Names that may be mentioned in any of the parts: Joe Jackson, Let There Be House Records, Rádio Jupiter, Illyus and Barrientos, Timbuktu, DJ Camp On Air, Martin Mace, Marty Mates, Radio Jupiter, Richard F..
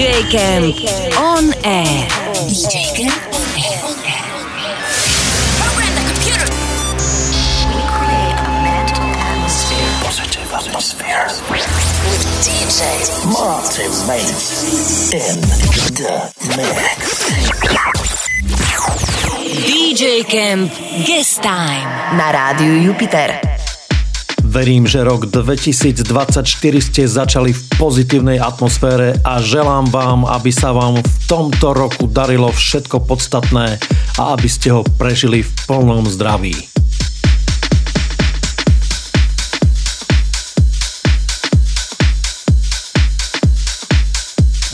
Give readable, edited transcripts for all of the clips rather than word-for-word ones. DJ Camp On Air. DJ Camp On Air. Program the computer. We create a mental atmosphere. Positive atmosphere. With DJ Martin Mace in the mix. DJ Camp Guest Time na Rádiu Jupiter. Verím, že rok 2024 ste začali v pozitívnej atmosfére a želám vám, aby sa vám v tomto roku darilo všetko podstatné a aby ste ho prežili v plnom zdraví.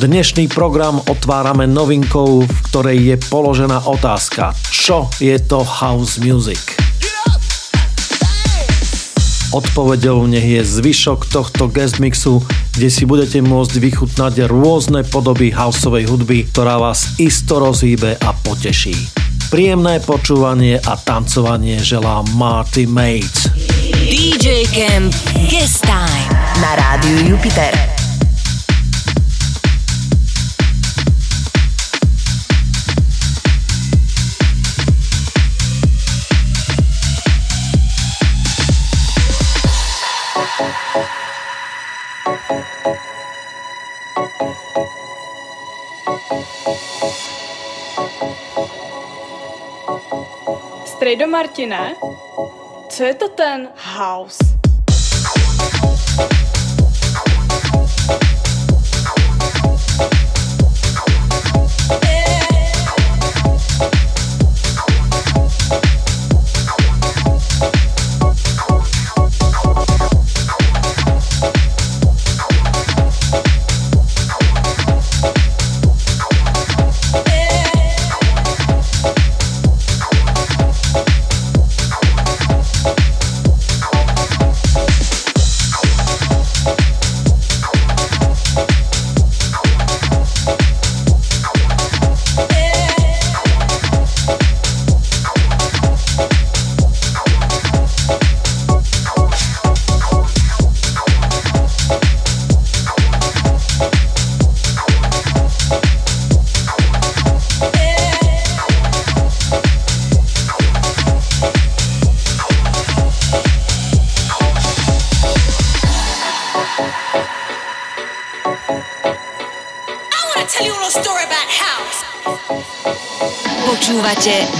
Dnešný program otvárame novinkou, v ktorej je položená otázka: čo je to house music? Odpoveďou nech je zvyšok tohto guest mixu, kde si budete môcť vychutnať rôzne podoby houseovej hudby, ktorá vás isto rozhýbe a poteší. Príjemné počúvanie a tancovanie želá Marty Mates. DJ Camp Guest Time na Rádiu Jupiter. Strejdo Martine, co je to ten house?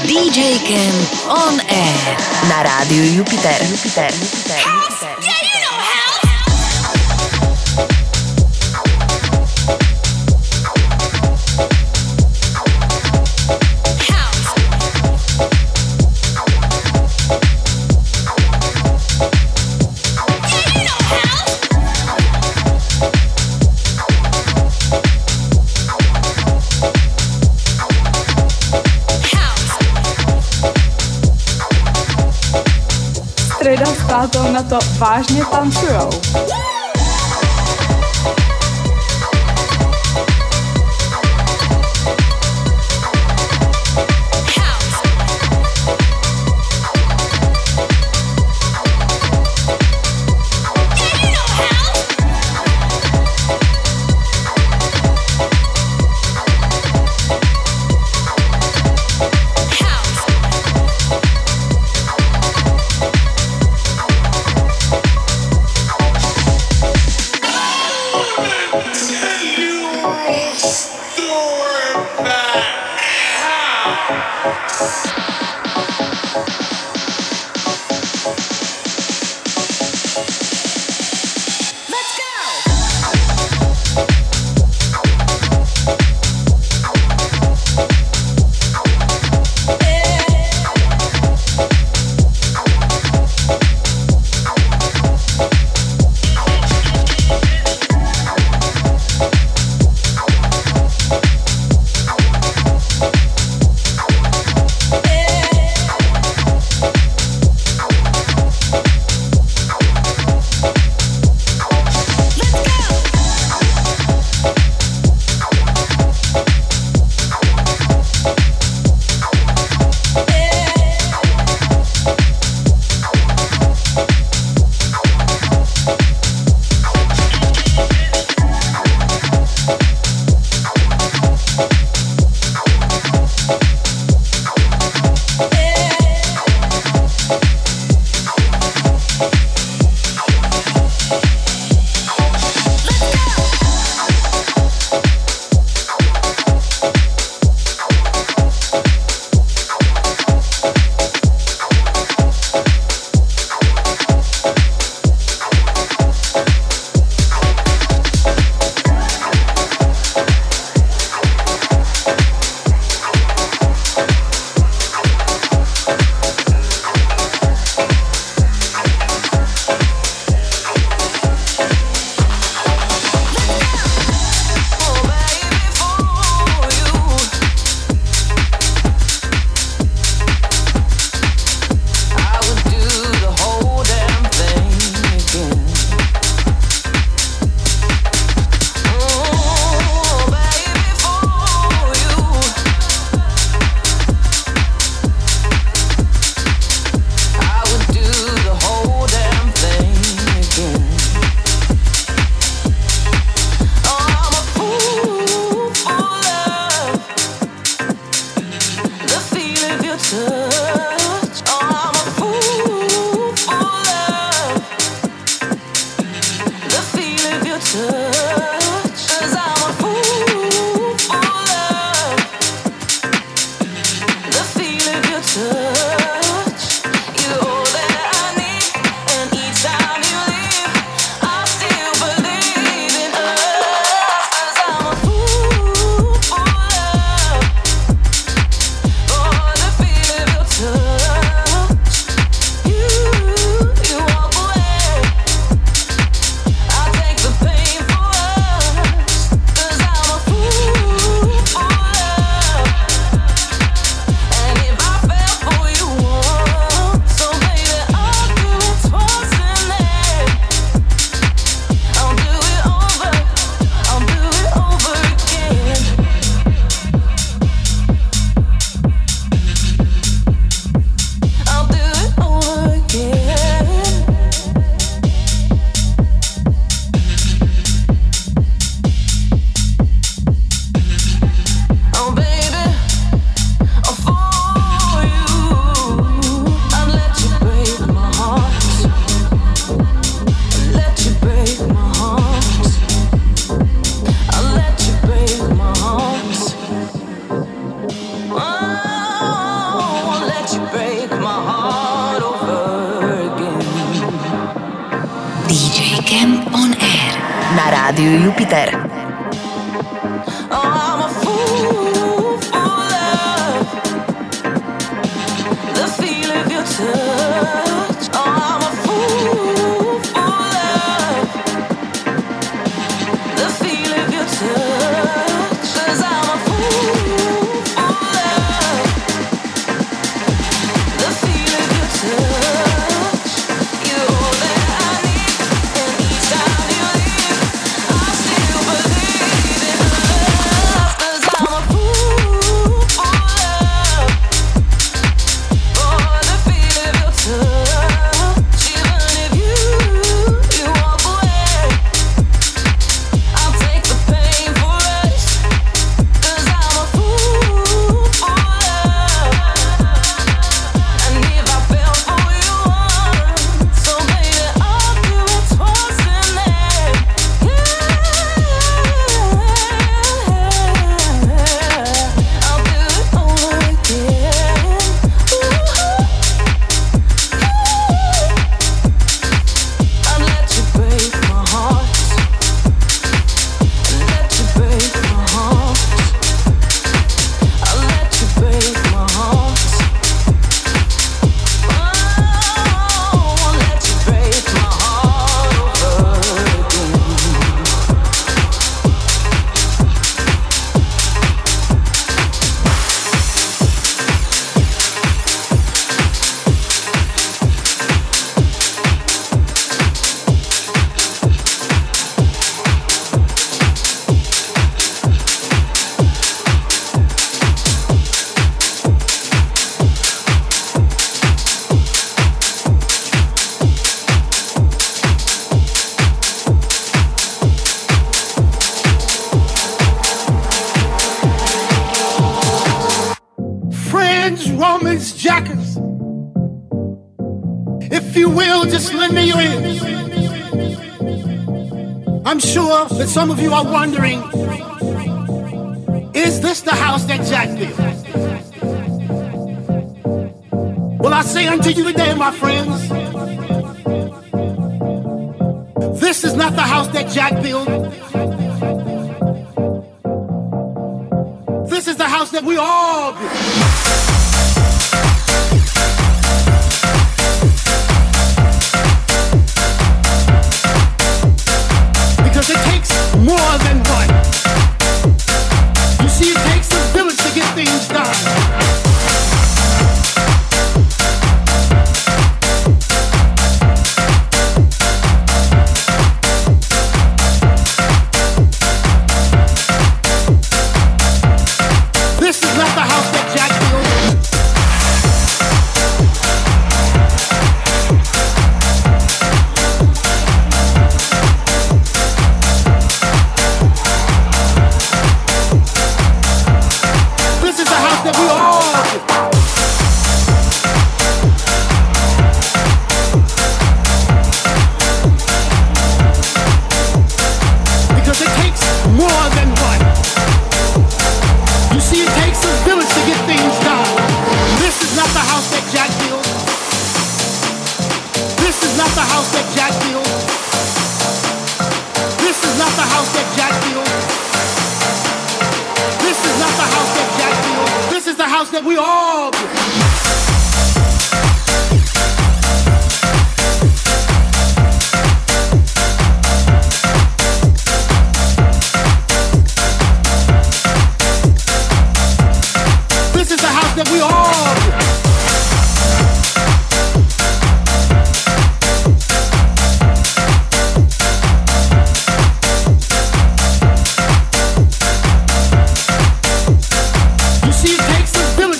DJ Camp On Air na Rádiu Jupiter. Táto na to vážne tancujú. Rádiu Jupiter. Some of you are wondering, is this the house that Jack built? Well, I say unto you today, my friends, this is not the house that Jack built. This is the house that we all built. More than one. You see, it takes a village to get things done. It takes a village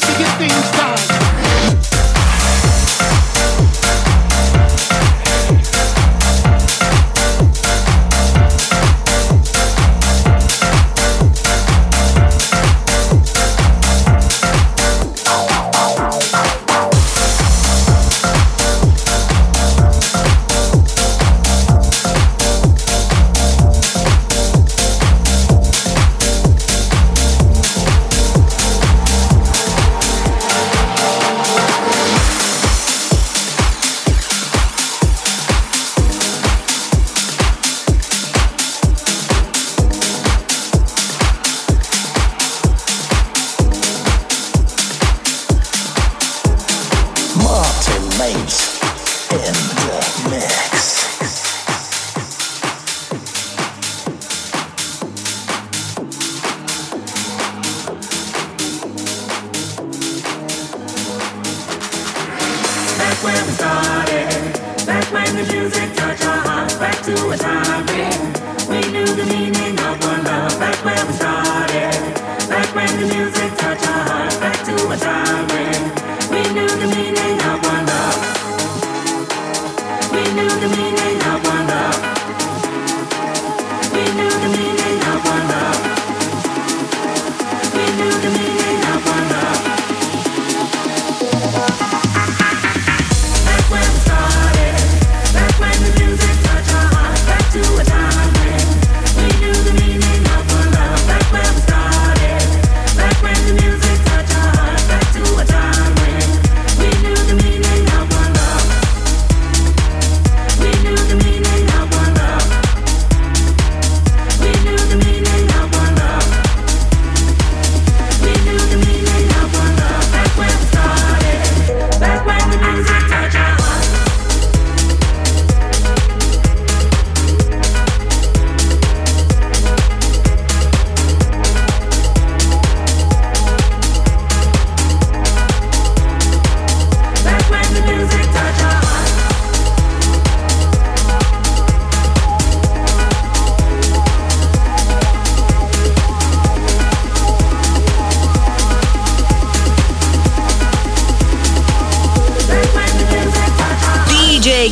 to get things done.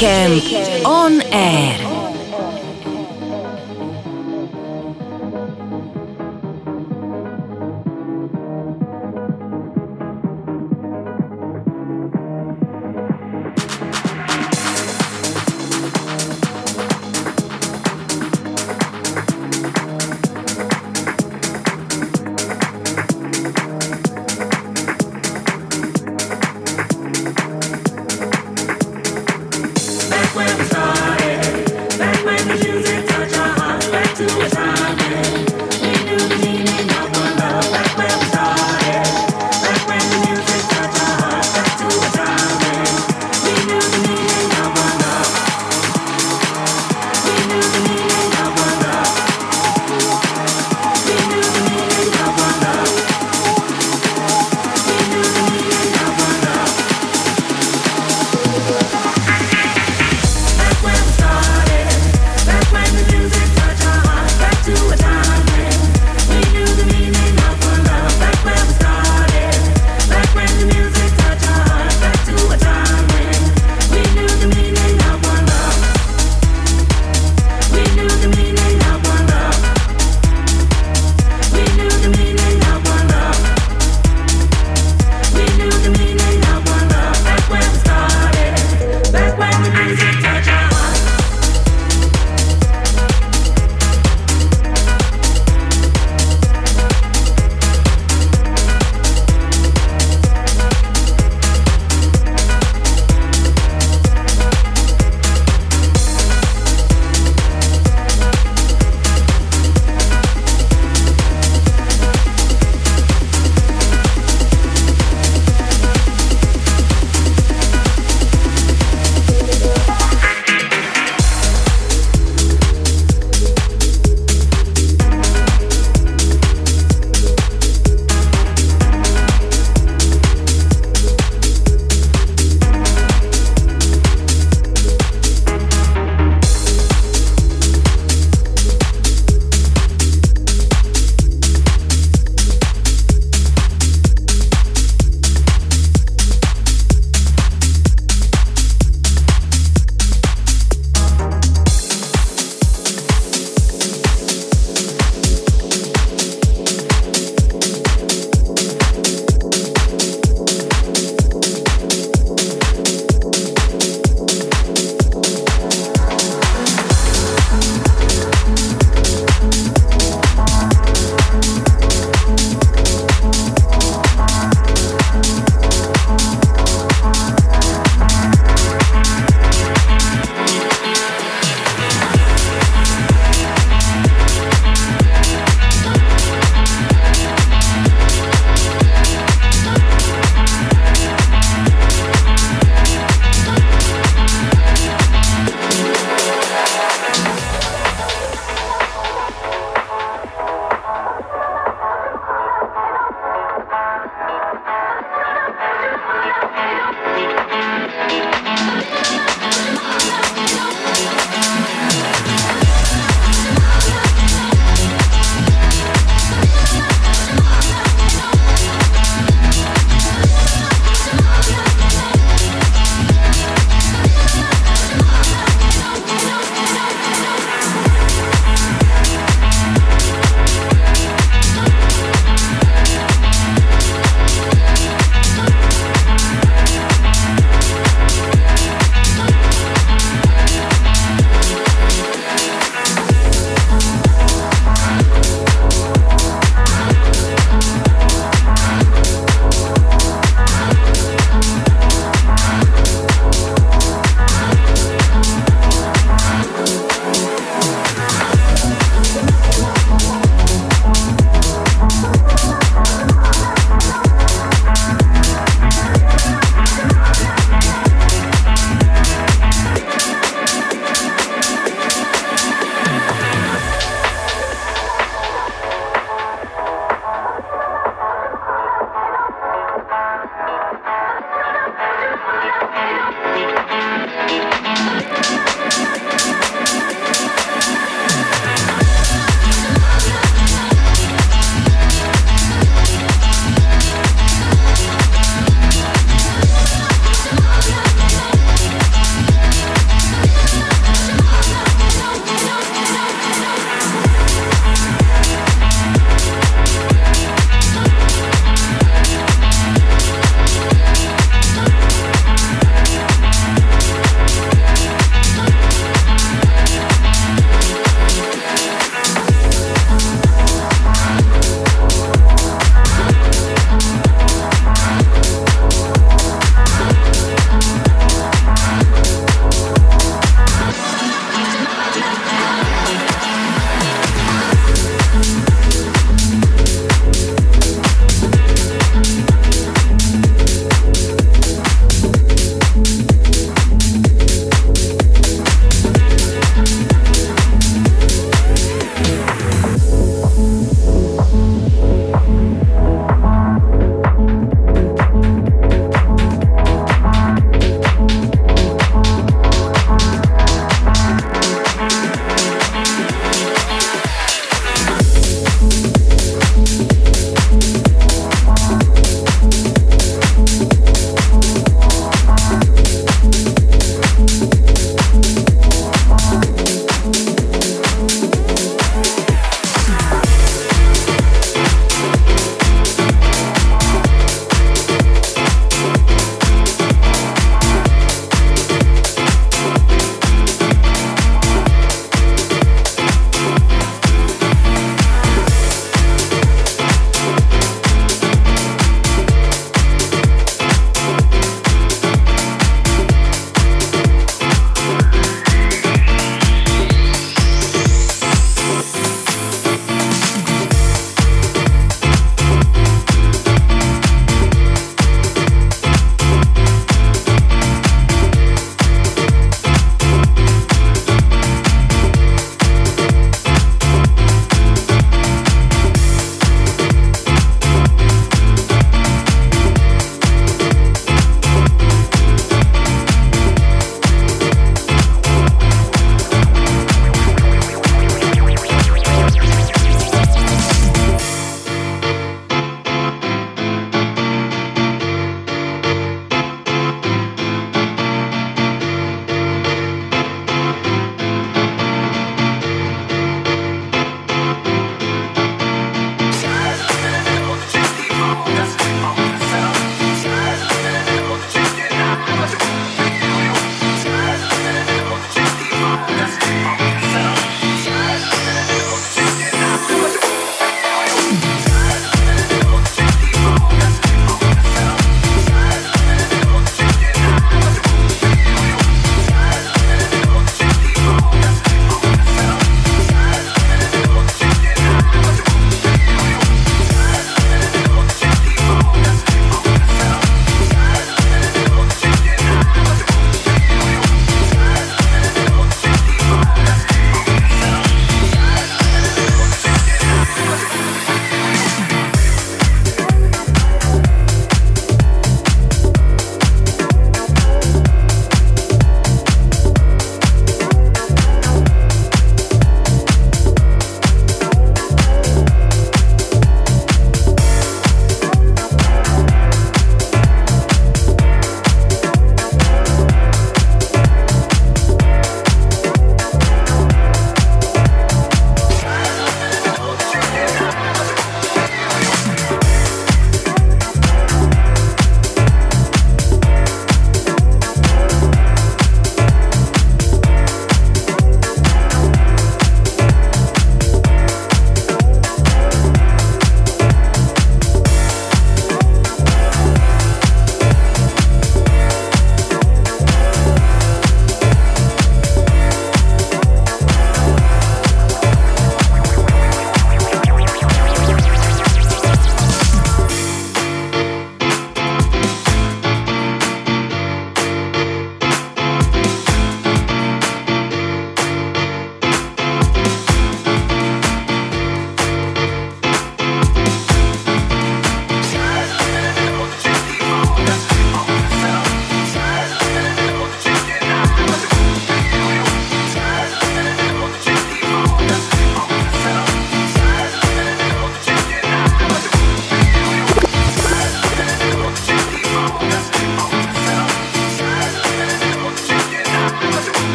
Camp On Air. Back when we started,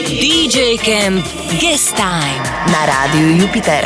DJ Camp Guest Time na Rádiu Jupiter.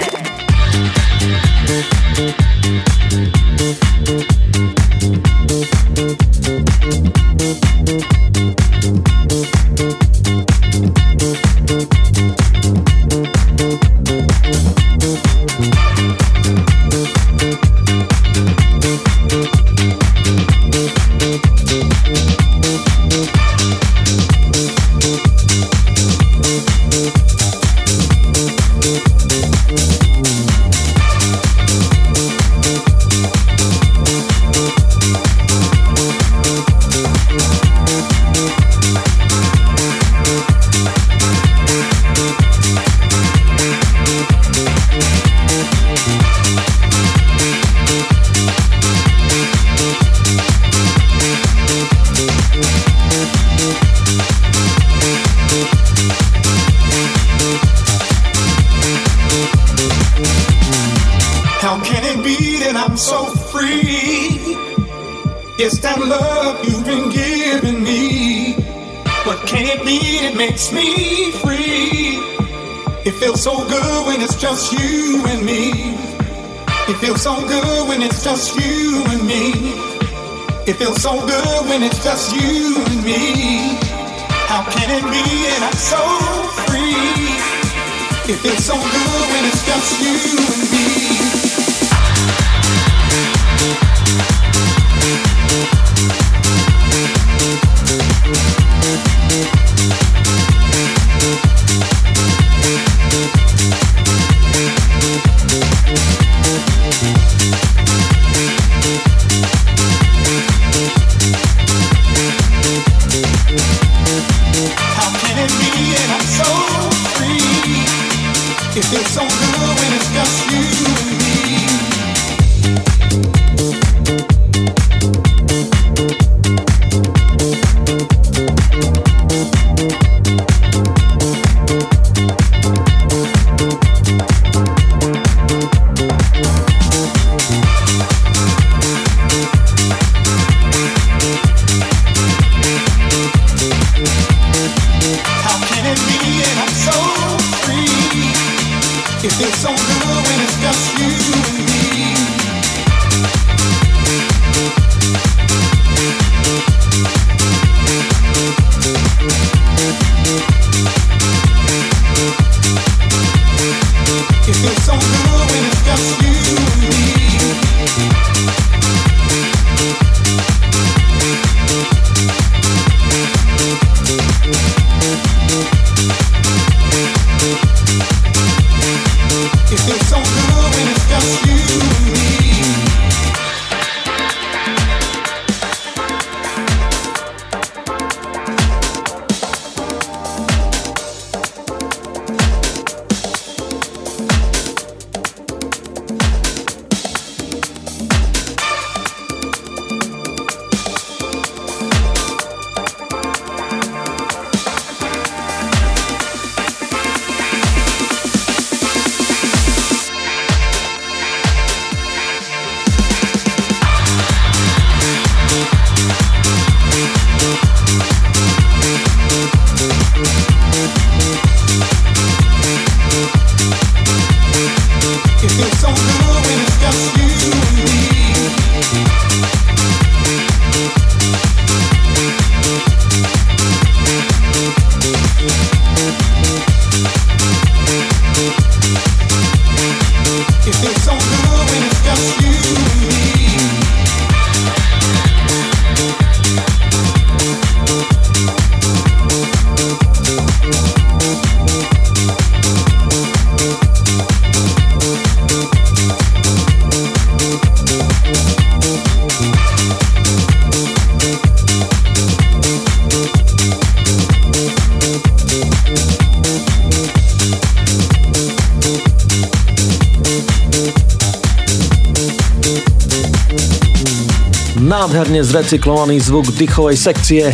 Nádherne zrecyklovaný zvuk dýchovej sekcie,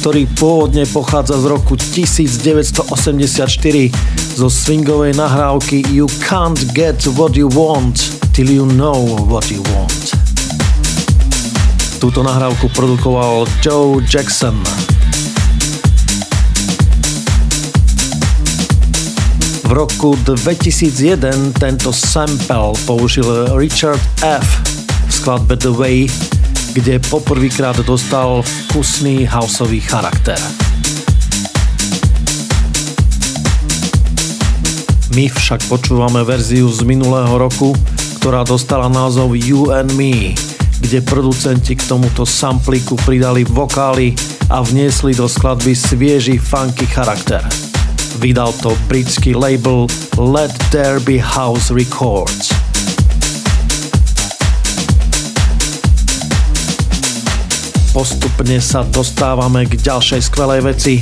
ktorý pôvodne pochádza z roku 1984 zo swingovej nahrávky You Can't Get What You Want Till You Know What You Want. Túto nahrávku produkoval Joe Jackson. V roku 2001 tento sample použil Richard F. v skladbe The Way, kde poprvýkrát dostal vkusný houseový charakter. My však počúvame verziu z minulého roku, ktorá dostala názov You and Me, kde producenti k tomuto sampliku pridali vokály a vniesli do skladby svieži funky charakter. Vydal to britský label Let There Be House Records. Postupne sa dostávame k ďalšej skvelej veci.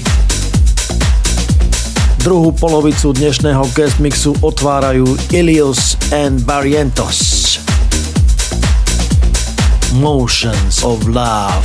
Druhú polovicu dnešného guest mixu otvárajú Illyus and Barrientos. Motions of Love.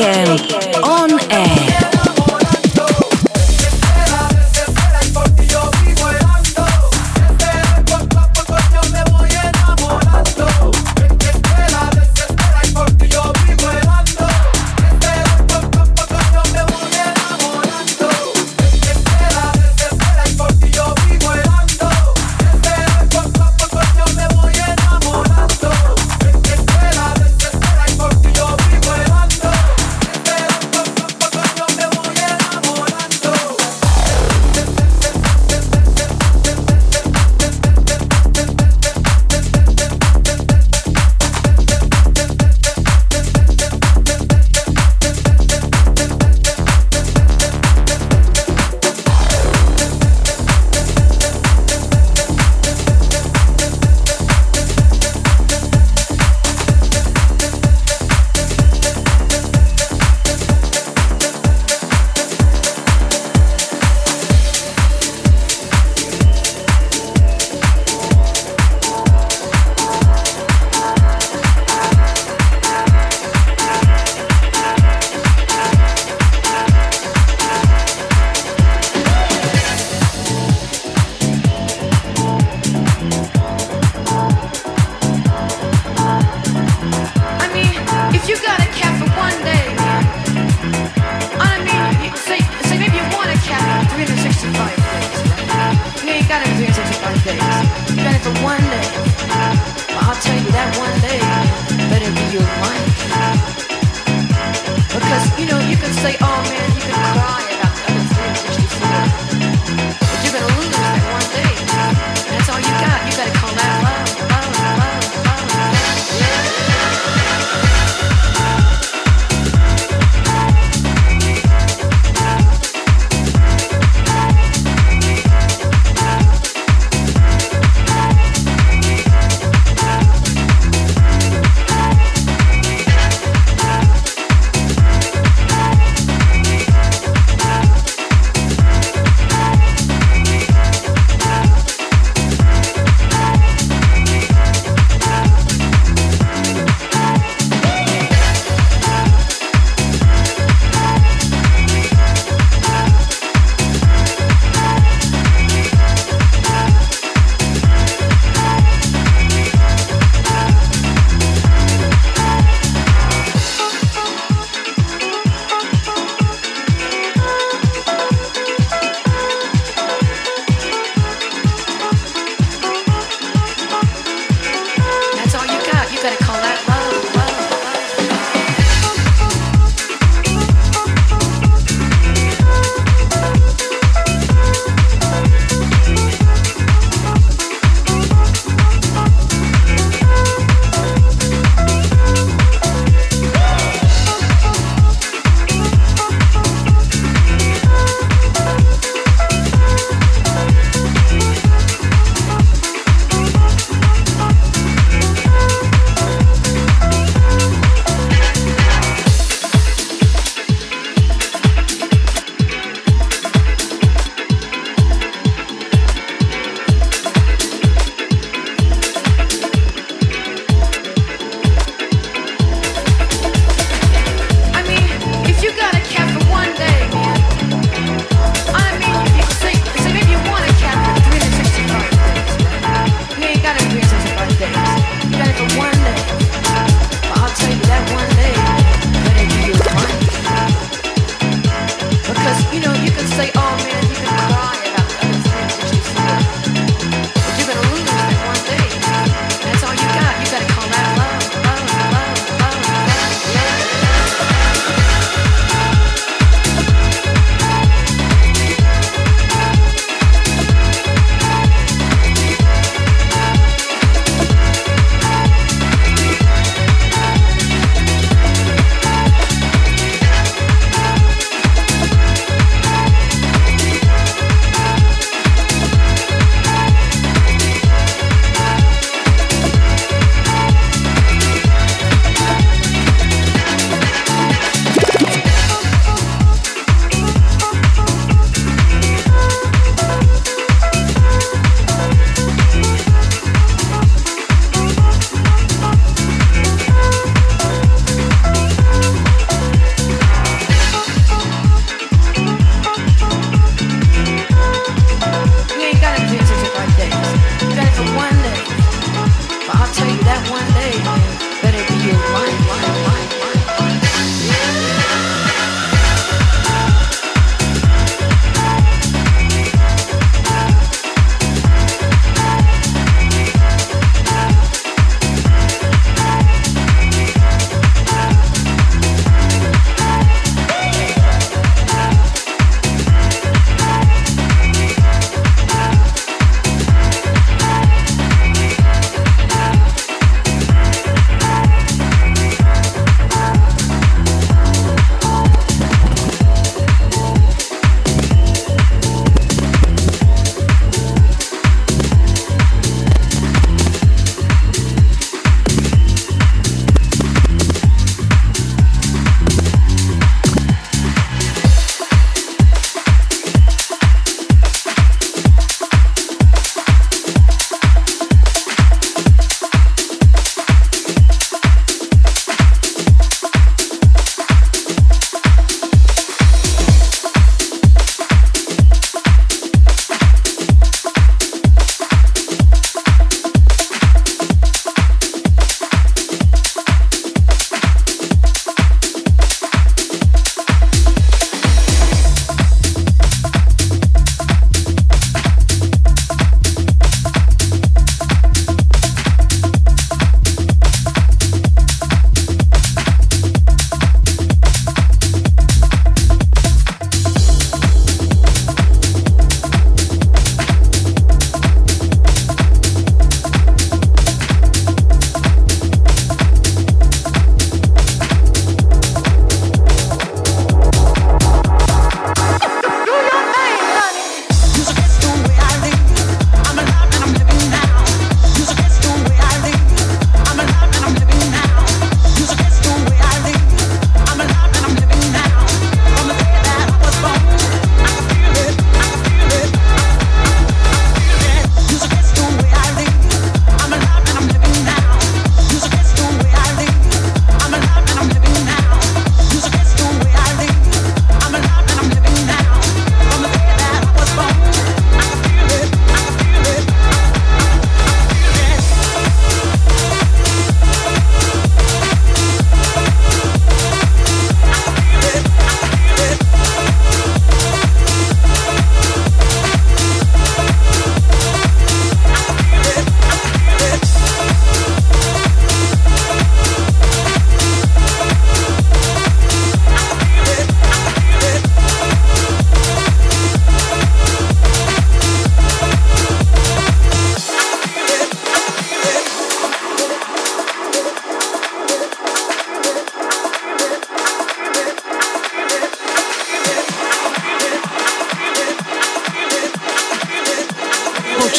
Camp On Air.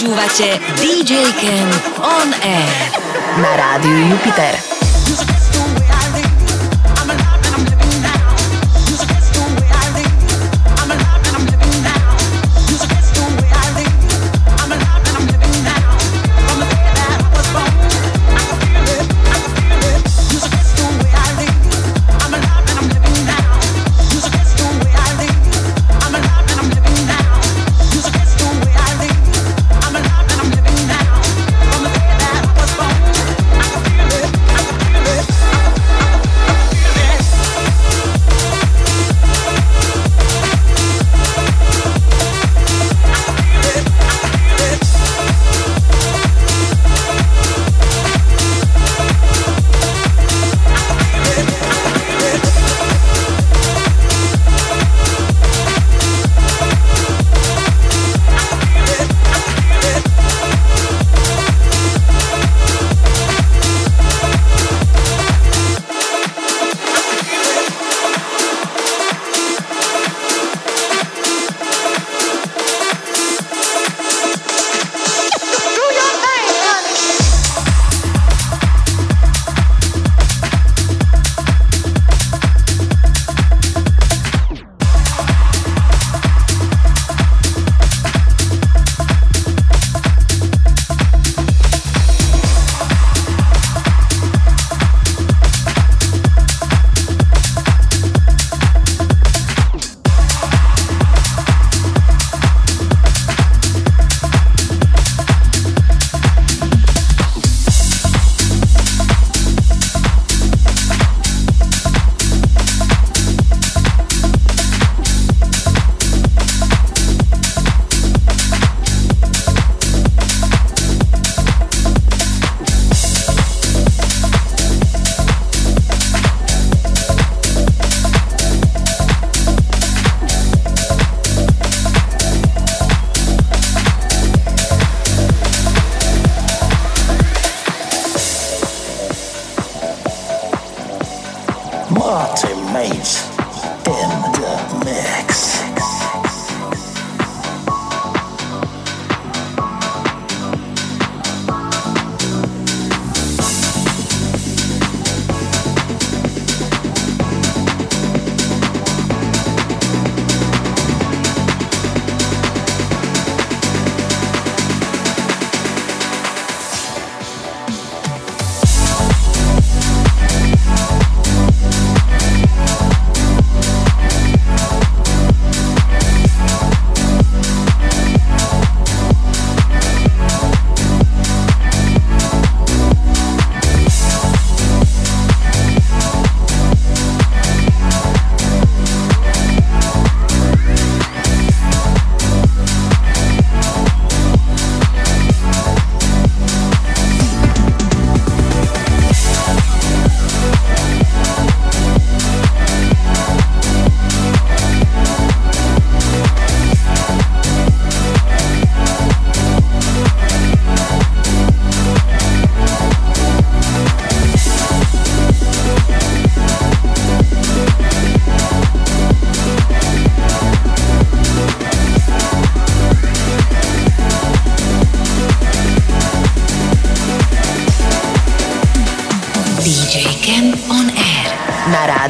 Počúvate DJ Camp On Air na Rádiu Jupiter.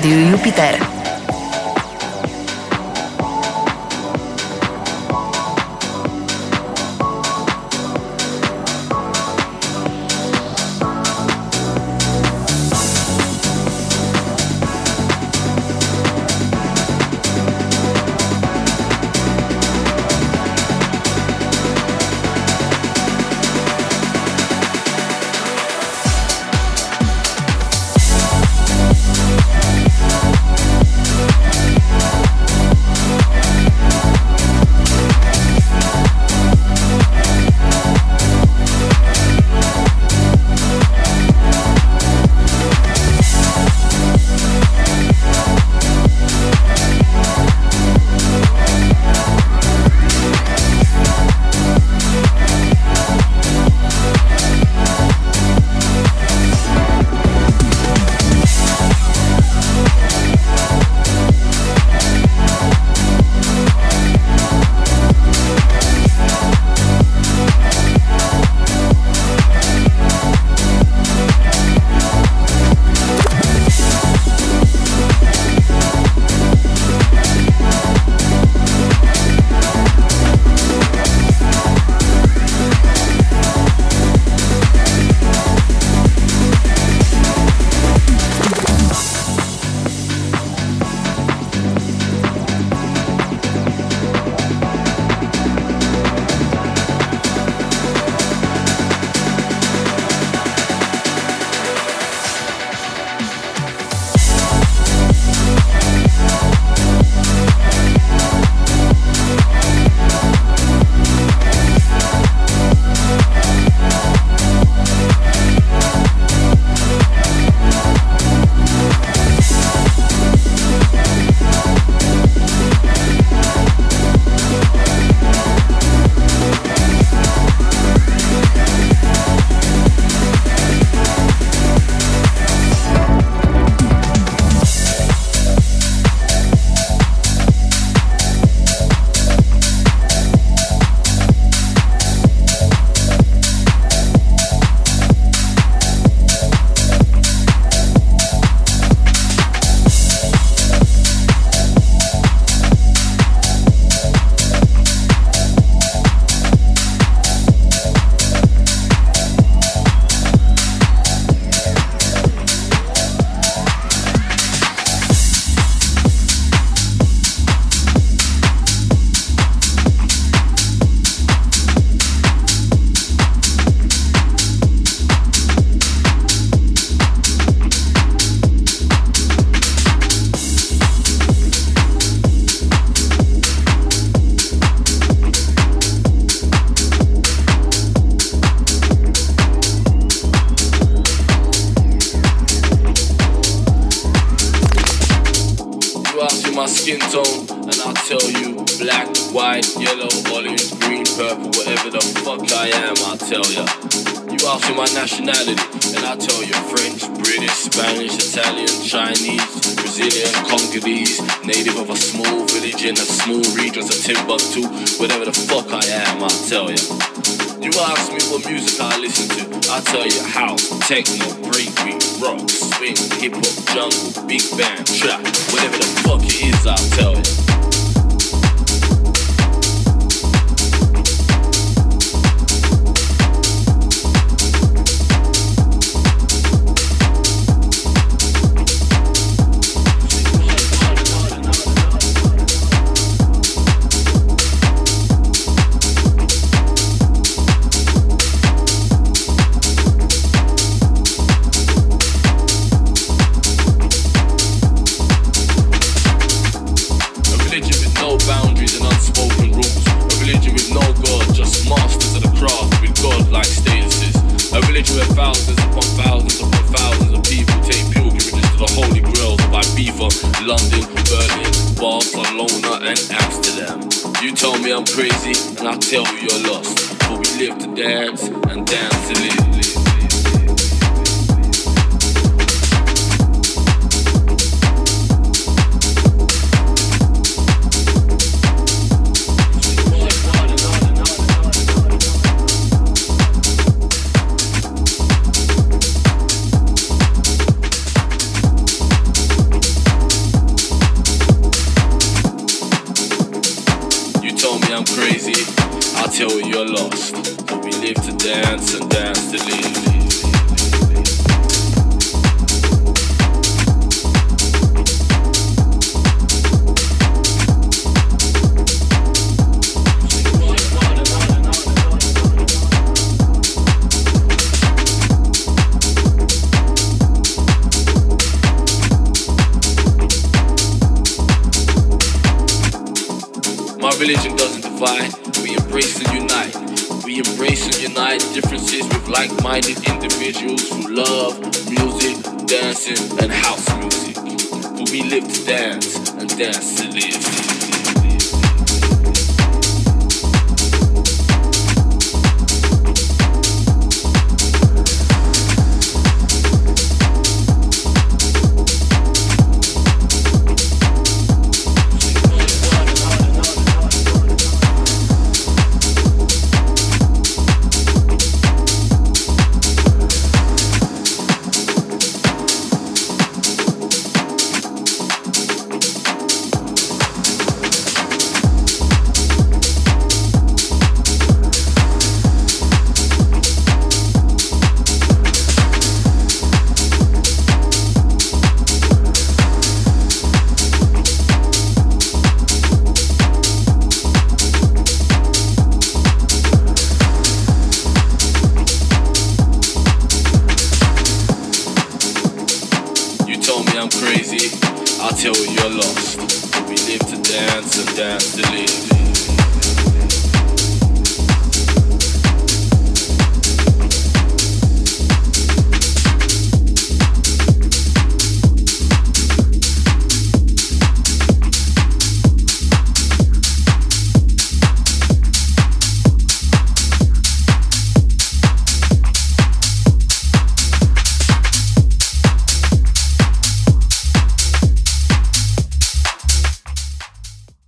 Jupiter. skin tone, and I'll tell you, black, white, yellow, olive, green, purple, whatever the fuck I am, I'll tell ya. You ask for my nationality, and I'll tell you, French, British, Spanish, Italian, Chinese, Brazilian, Congolese, native of a small village in the small regions of Timbuktu, whatever the fuck I am, I'll tell ya. You ask me what music I listen to, I tell you house, techno, breakbeat, rock, swing, hip hop, jungle, big band, trap, whatever the fuck it is, I'll tell you. I'm crazy, I'll tell you you're lost, but we live to dance and dance to live.